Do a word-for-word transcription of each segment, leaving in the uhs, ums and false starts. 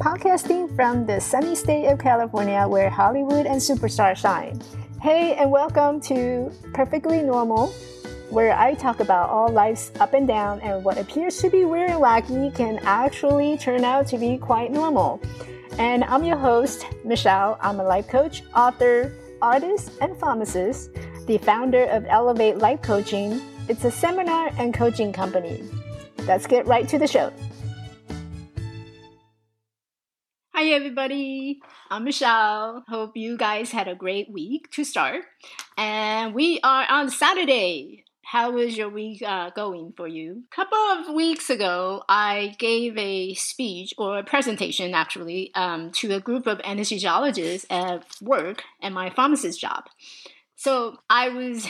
podcasting from the sunny state of California where Hollywood and superstars shine. Hey, and welcome to Perfectly Normal, where I talk about all life's up and down, and what appears to be weird and wacky can actually turn out to be quite normal. And I'm your host, Michelle. I'm a life coach, author, artist, and pharmacist, the founder of Elevate Life Coaching. It's a seminar and coaching company. Let's get right to the show. Hi everybody, I'm Michelle. Hope you guys had a great week to start. And we are on Saturday. How is your week uh, going for you? A couple of weeks ago, I gave a speech or a presentation actually um, to a group of anesthesiologists at work and my pharmacist job. So I was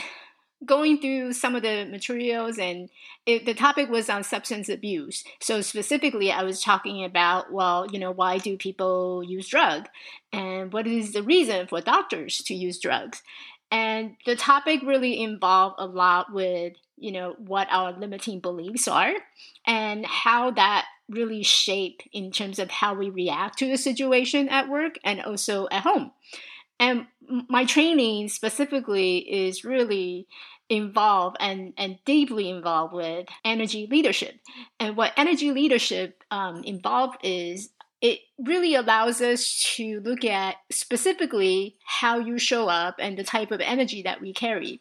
going through some of the materials, and it, the topic was on substance abuse. So specifically, I was talking about, well, you know, why do people use drugs? And what is the reason for doctors to use drugs? And the topic really involved a lot with, you know, what our limiting beliefs are and how that really shape in terms of how we react to the situation at work and also at home. And my training specifically is really involved and, and deeply involved with energy leadership. And what energy leadership um, involved is, it really allows us to look at specifically how you show up and the type of energy that we carry.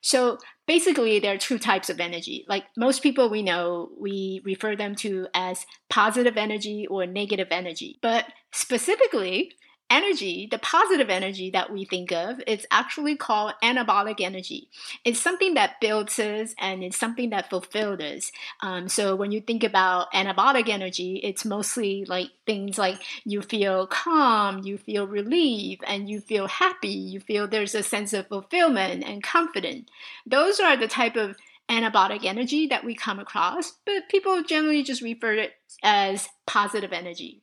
So basically, there are two types of energy. Like most people we know, we refer them to as positive energy or negative energy. But specifically, energy, the positive energy that we think of, it's actually called anabolic energy. It's something that builds us and it's something that fulfills us. Um, so when you think about anabolic energy, it's mostly like things like you feel calm, you feel relieved, and you feel happy. You feel there's a sense of fulfillment and confidence. Those are the type of anabolic energy that we come across, but people generally just refer to it as positive energy.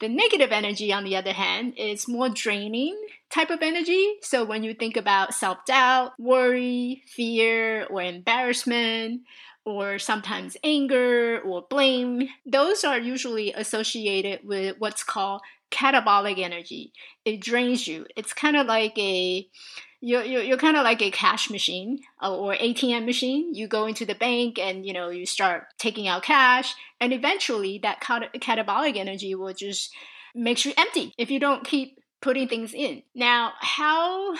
The negative energy, on the other hand, is more draining type of energy. So when you think about self-doubt, worry, fear, or embarrassment, or sometimes anger or blame, those are usually associated with what's called catabolic energy. It drains you. It's kind of like a You're, you're, you're kind of like a cash machine or A T M machine. You go into the bank and, you know, you start taking out cash, and eventually that cat- catabolic energy will just make you empty if you don't keep putting things in. Now, how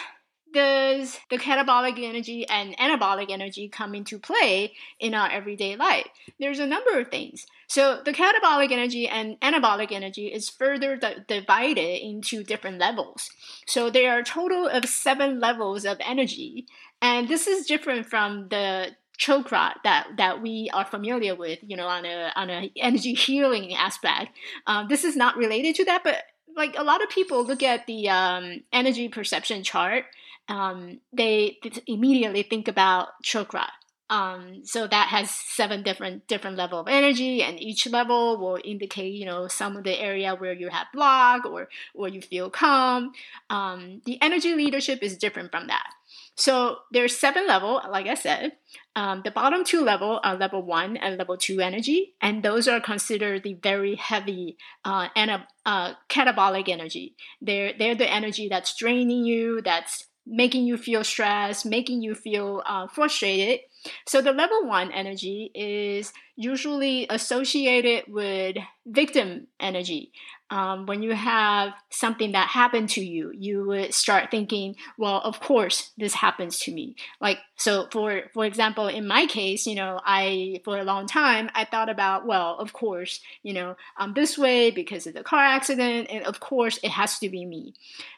does the catabolic energy and anabolic energy come into play in our everyday life? There's a number of things. So the catabolic energy and anabolic energy is further d- divided into different levels. So there are a total of seven levels of energy, and this is different from the chakra that, that we are familiar with, you know, on a on a energy healing aspect. Um, this is not related to that, but like a lot of people look at the um, energy perception chart. Um, they immediately think about chakra. Um, so that has seven different different level of energy, and each level will indicate, you know, some of the area where you have block or or you feel calm. Um, the energy leadership is different from that. So there's seven level, like I said. Um, the bottom two level are level one and level two energy, and those are considered the very heavy uh, ana- uh, catabolic energy. They're they're the energy that's draining you, that's making you feel stressed, making you feel uh, frustrated. So the level one energy is usually associated with victim energy. Um, when you have something that happened to you, you would start thinking, well, of course, this happens to me. Like, so for, for example, in my case, you know, I, for a long time, I thought about, well, of course, you know, I'm this way because of the car accident, and of course, it has to be me.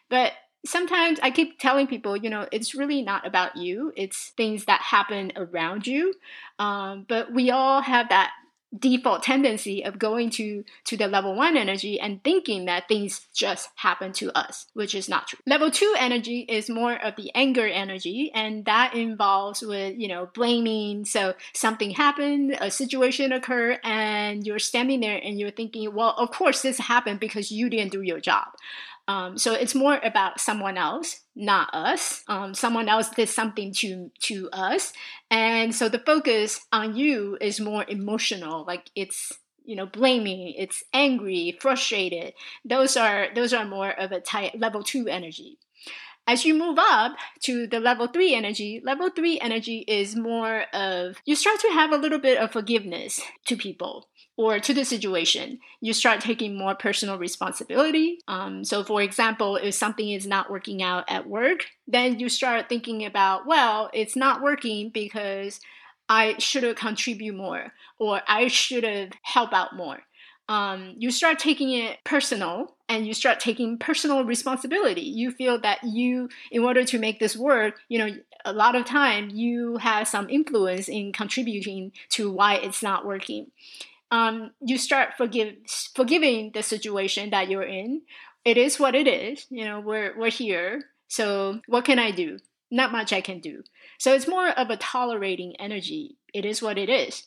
But sometimes I keep telling people, you know, it's really not about you. It's things that happen around you. Um, but we all have that default tendency of going to, to the level one energy and thinking that things just happen to us, which is not true. Level two energy is more of the anger energy, and that involves with, you know, blaming. So something happened, a situation occurred, and you're standing there and you're thinking, well, of course this happened because you didn't do your job. Um, so it's more about someone else, not us. Um, someone else did something to to us. And so the focus on you is more emotional. Like it's you know, blaming, it's angry, frustrated. Those are those are more of a type, level two energy. As you move up to the level three energy, level three energy is more of, you start to have a little bit of forgiveness to people or to the situation. You start taking more personal responsibility. Um, so for example, if something is not working out at work, then you start thinking about, well, it's not working because I should have contributed more, or I should have helped out more. Um, you start taking it personal, and you start taking personal responsibility. You feel that you, in order to make this work, you know, a lot of time you have some influence in contributing to why it's not working. Um, you start forgive, forgiving the situation that you're in. It is what it is. You know, we're we're here. So what can I do? Not much I can do. So it's more of a tolerating energy. It is what it is.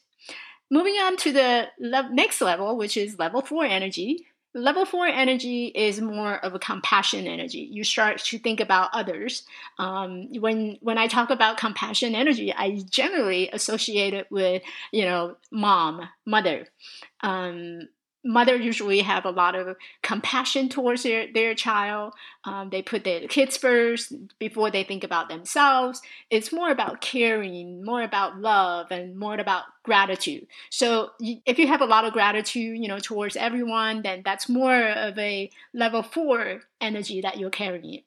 Moving on to the le- next level, which is level four energy. Level four energy is more of a compassion energy. You start to think about others. Um, when when I talk about compassion energy, I generally associate it with, you know, mom, mother. Um, mother usually have a lot of compassion towards their, their child. Um, they put their kids first before they think about themselves. It's more about caring, more about love, and more about gratitude. So if you have a lot of gratitude, you know, towards everyone, then that's more of a level four energy that you're carrying.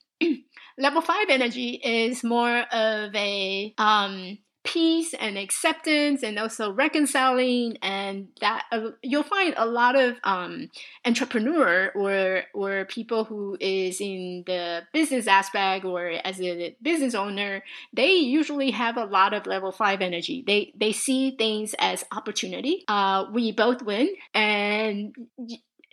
Level five energy is more of a um, peace and acceptance, and also reconciling, and that uh, you'll find a lot of um, entrepreneur or or people who is in the business aspect or as a business owner, they usually have a lot of level five energy. They they see things as opportunity. Uh, we both win, and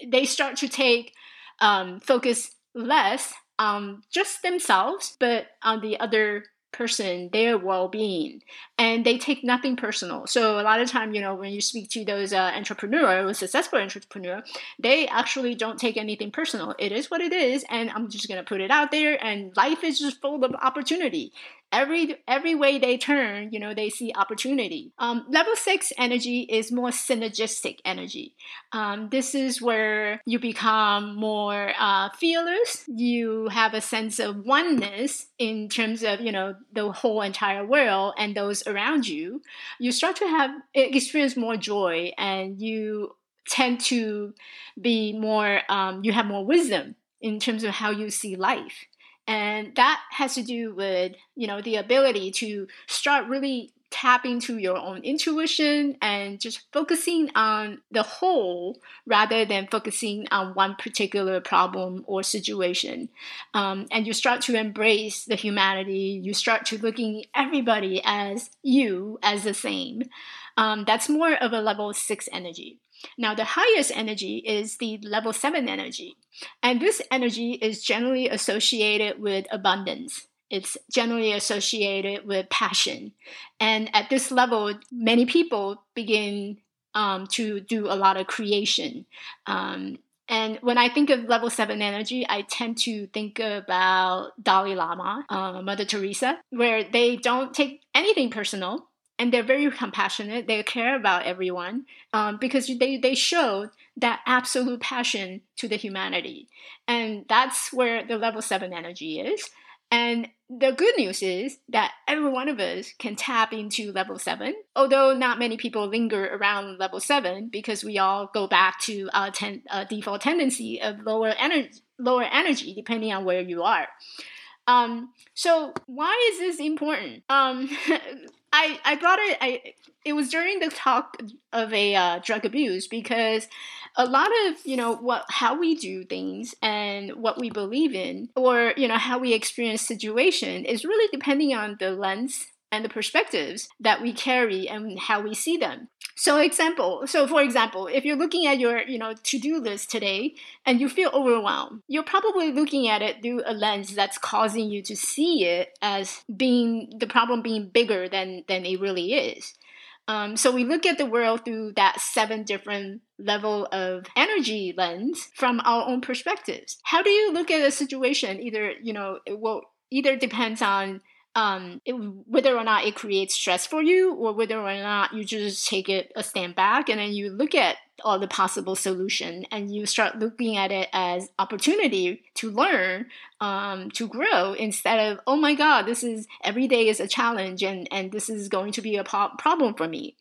they start to take um, focus less on just themselves, but on the other person, their well-being, and they take nothing personal. So a lot of time, you know, when you speak to those uh, entrepreneurs or successful entrepreneurs, they actually don't take anything personal. It is what it is, and I'm just going to put it out there, and life is just full of opportunity. Every every way they turn, you know, they see opportunity. Um, level six energy is more synergistic energy. Um, this is where you become more uh, fearless. You have a sense of oneness in terms of, you know, the whole entire world and those around you. You start to have experience more joy, and you tend to be more, um, you have more wisdom in terms of how you see life. And that has to do with, you know, the ability to start really tapping to your own intuition and just focusing on the whole rather than focusing on one particular problem or situation. Um, and you start to embrace the humanity. You start to looking at everybody as you, as the same. Um, that's more of a level six energy. Now, the highest energy is the level seven energy. And this energy is generally associated with abundance. It's generally associated with passion. And at this level, many people begin um, to do a lot of creation. Um, and when I think of level seven energy, I tend to think about Dalai Lama, uh, Mother Teresa, where they don't take anything personal. And they're very compassionate. They care about everyone um, because they, they showed that absolute passion to the humanity. And that's where the level seven energy is. And the good news is that every one of us can tap into level seven, although not many people linger around level seven because we all go back to our ten, uh, default tendency of lower energy, lower energy, depending on where you are. Um, so why is this important? Um, I, I brought it, I, it was during the talk of a uh, drug abuse, because a lot of, you know, what, how we do things and what we believe in, or, you know, how we experience situation is really depending on the lens and the perspectives that we carry and how we see them. So example, so for example, if you're looking at your, you know, to-do list today and you feel overwhelmed, you're probably looking at it through a lens that's causing you to see it as being the problem being bigger than, than it really is. Um, so we look at the world through that seven different level of energy lens from our own perspectives. How do you look at a situation? Either, you know, it will either depends on Um, it, whether or not it creates stress for you, or whether or not you just take it a stand back and then you look at all the possible solution, and you start looking at it as opportunity to learn, um, to grow, instead of, oh my God, this is, every day is a challenge, and, and this is going to be a po- problem for me.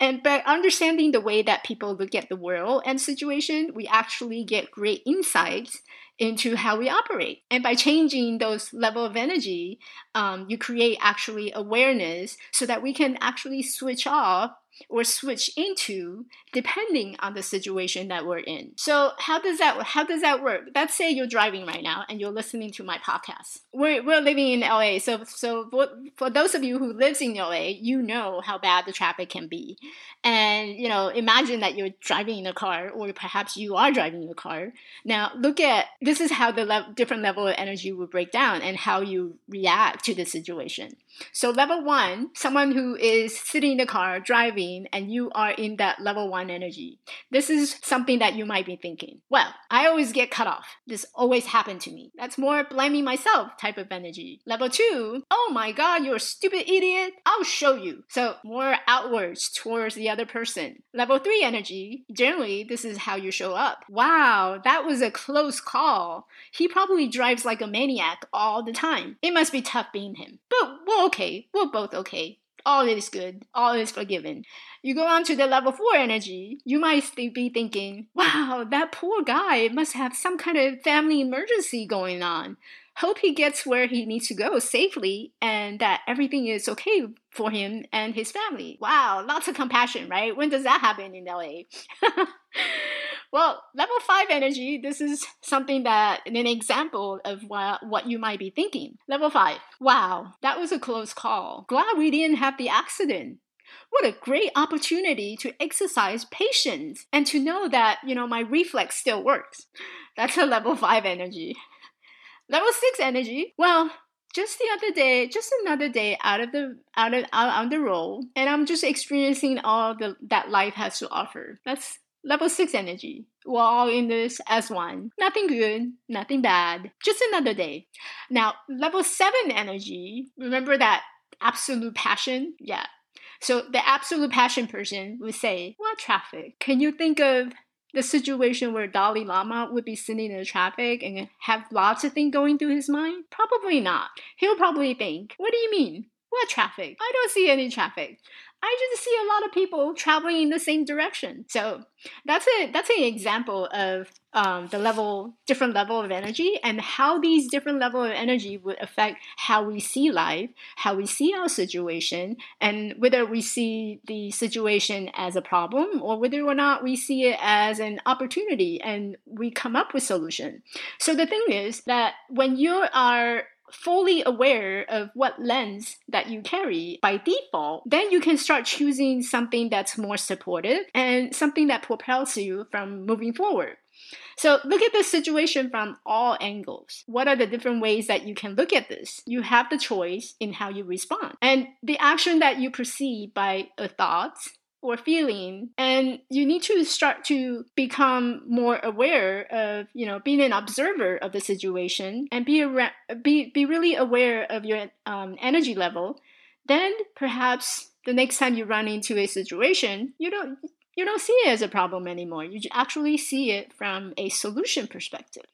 And by understanding the way that people look at the world and situation, we actually get great insights into how we operate. And by changing those level of energy, um, you create actually awareness so that we can actually switch off or switch into depending on the situation that we're in. So how does that how does that work? Let's say you're driving right now and you're listening to my podcast. We're we're living in L A, so so for, for those of you who lives in L A, you know how bad the traffic can be. And you know, imagine that you're driving in a car, or perhaps you are driving in a car. Now look at, this is how the le- different level of energy will break down and how you react to the situation. So level one, someone who is sitting in the car driving, and you are in that level one energy. This is something that you might be thinking, well, I always get cut off. This always happened to me. That's more blaming myself type of energy. Level two, oh my God, you're a stupid idiot. I'll show you. So more outwards towards the other person. Level three energy, generally, this is how you show up. Wow, that was a close call. He probably drives like a maniac all the time. It must be tough being him. But we're okay. We're both okay. All is good. All is forgiven. You go on to the level four energy. You might th- be thinking, wow, that poor guy must have some kind of family emergency going on. Hope he gets where he needs to go safely and that everything is okay for him and his family. Wow, lots of compassion, right? When does that happen in L A? Well, level five energy, this is something that, an example of what, what you might be thinking. Level five, wow, that was a close call. Glad we didn't have the accident. What a great opportunity to exercise patience and to know that, you know, my reflex still works. That's a level five energy. Level six energy, well, just the other day, just another day out of the out of out on the road, and I'm just experiencing all the that life has to offer. That's level six energy. We're all in this as one. Nothing good, nothing bad. Just another day. Now, level seven energy. Remember that absolute passion? Yeah. So the absolute passion person would say, "What traffic? Can you think of?" The situation where Dalai Lama would be sitting in the traffic and have lots of things going through his mind? Probably not. He'll probably think, what do you mean? What traffic? I don't see any traffic. I just see a lot of people traveling in the same direction. So that's a that's an example of um, the level, different level of energy, and how these different level of energy would affect how we see life, how we see our situation, and whether we see the situation as a problem or whether or not we see it as an opportunity, and we come up with solution. So the thing is that when you are fully aware of what lens that you carry by default, then you can start choosing something that's more supportive and something that propels you from moving forward. So look at the situation from all angles. What are the different ways that you can look at this? You have the choice in how you respond. And the action that you perceive by a thought or feeling, and you need to start to become more aware of, you know, being an observer of the situation, and be around, be be really aware of your um, energy level. Then perhaps the next time you run into a situation, you don't you don't see it as a problem anymore. You actually see it from a solution perspective.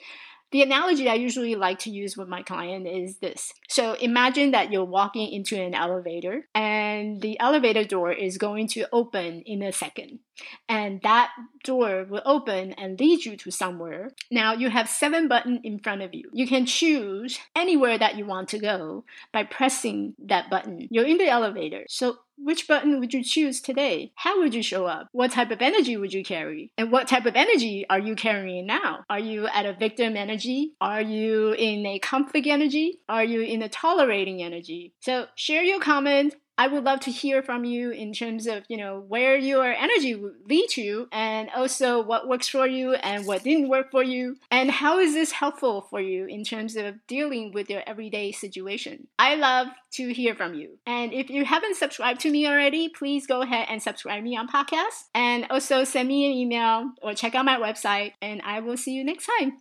The analogy I usually like to use with my client is this. So imagine that you're walking into an elevator and the elevator door is going to open in a second. And that door will open and lead you to somewhere. Now you have seven buttons in front of you. You can choose anywhere that you want to go by pressing that button. You're in the elevator. So which button would you choose today? How would you show up? What type of energy would you carry? And what type of energy are you carrying now? Are you at a victim energy? Are you in a conflict energy? Are you in a tolerating energy? So share your comment. I would love to hear from you in terms of, you know, where your energy would lead you, and also what works for you and what didn't work for you, and how is this helpful for you in terms of dealing with your everyday situation. I love to hear from you. And if you haven't subscribed to me already, please go ahead and subscribe me on podcast, and also send me an email or check out my website, and I will see you next time.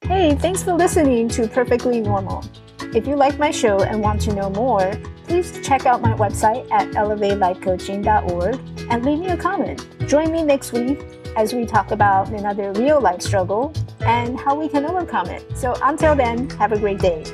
Hey, thanks for listening to Perfectly Normal. If you like my show and want to know more, please check out my website at elevate life coaching dot org and leave me a comment. Join me next week as we talk about another real life struggle and how we can overcome it. So until then, have a great day.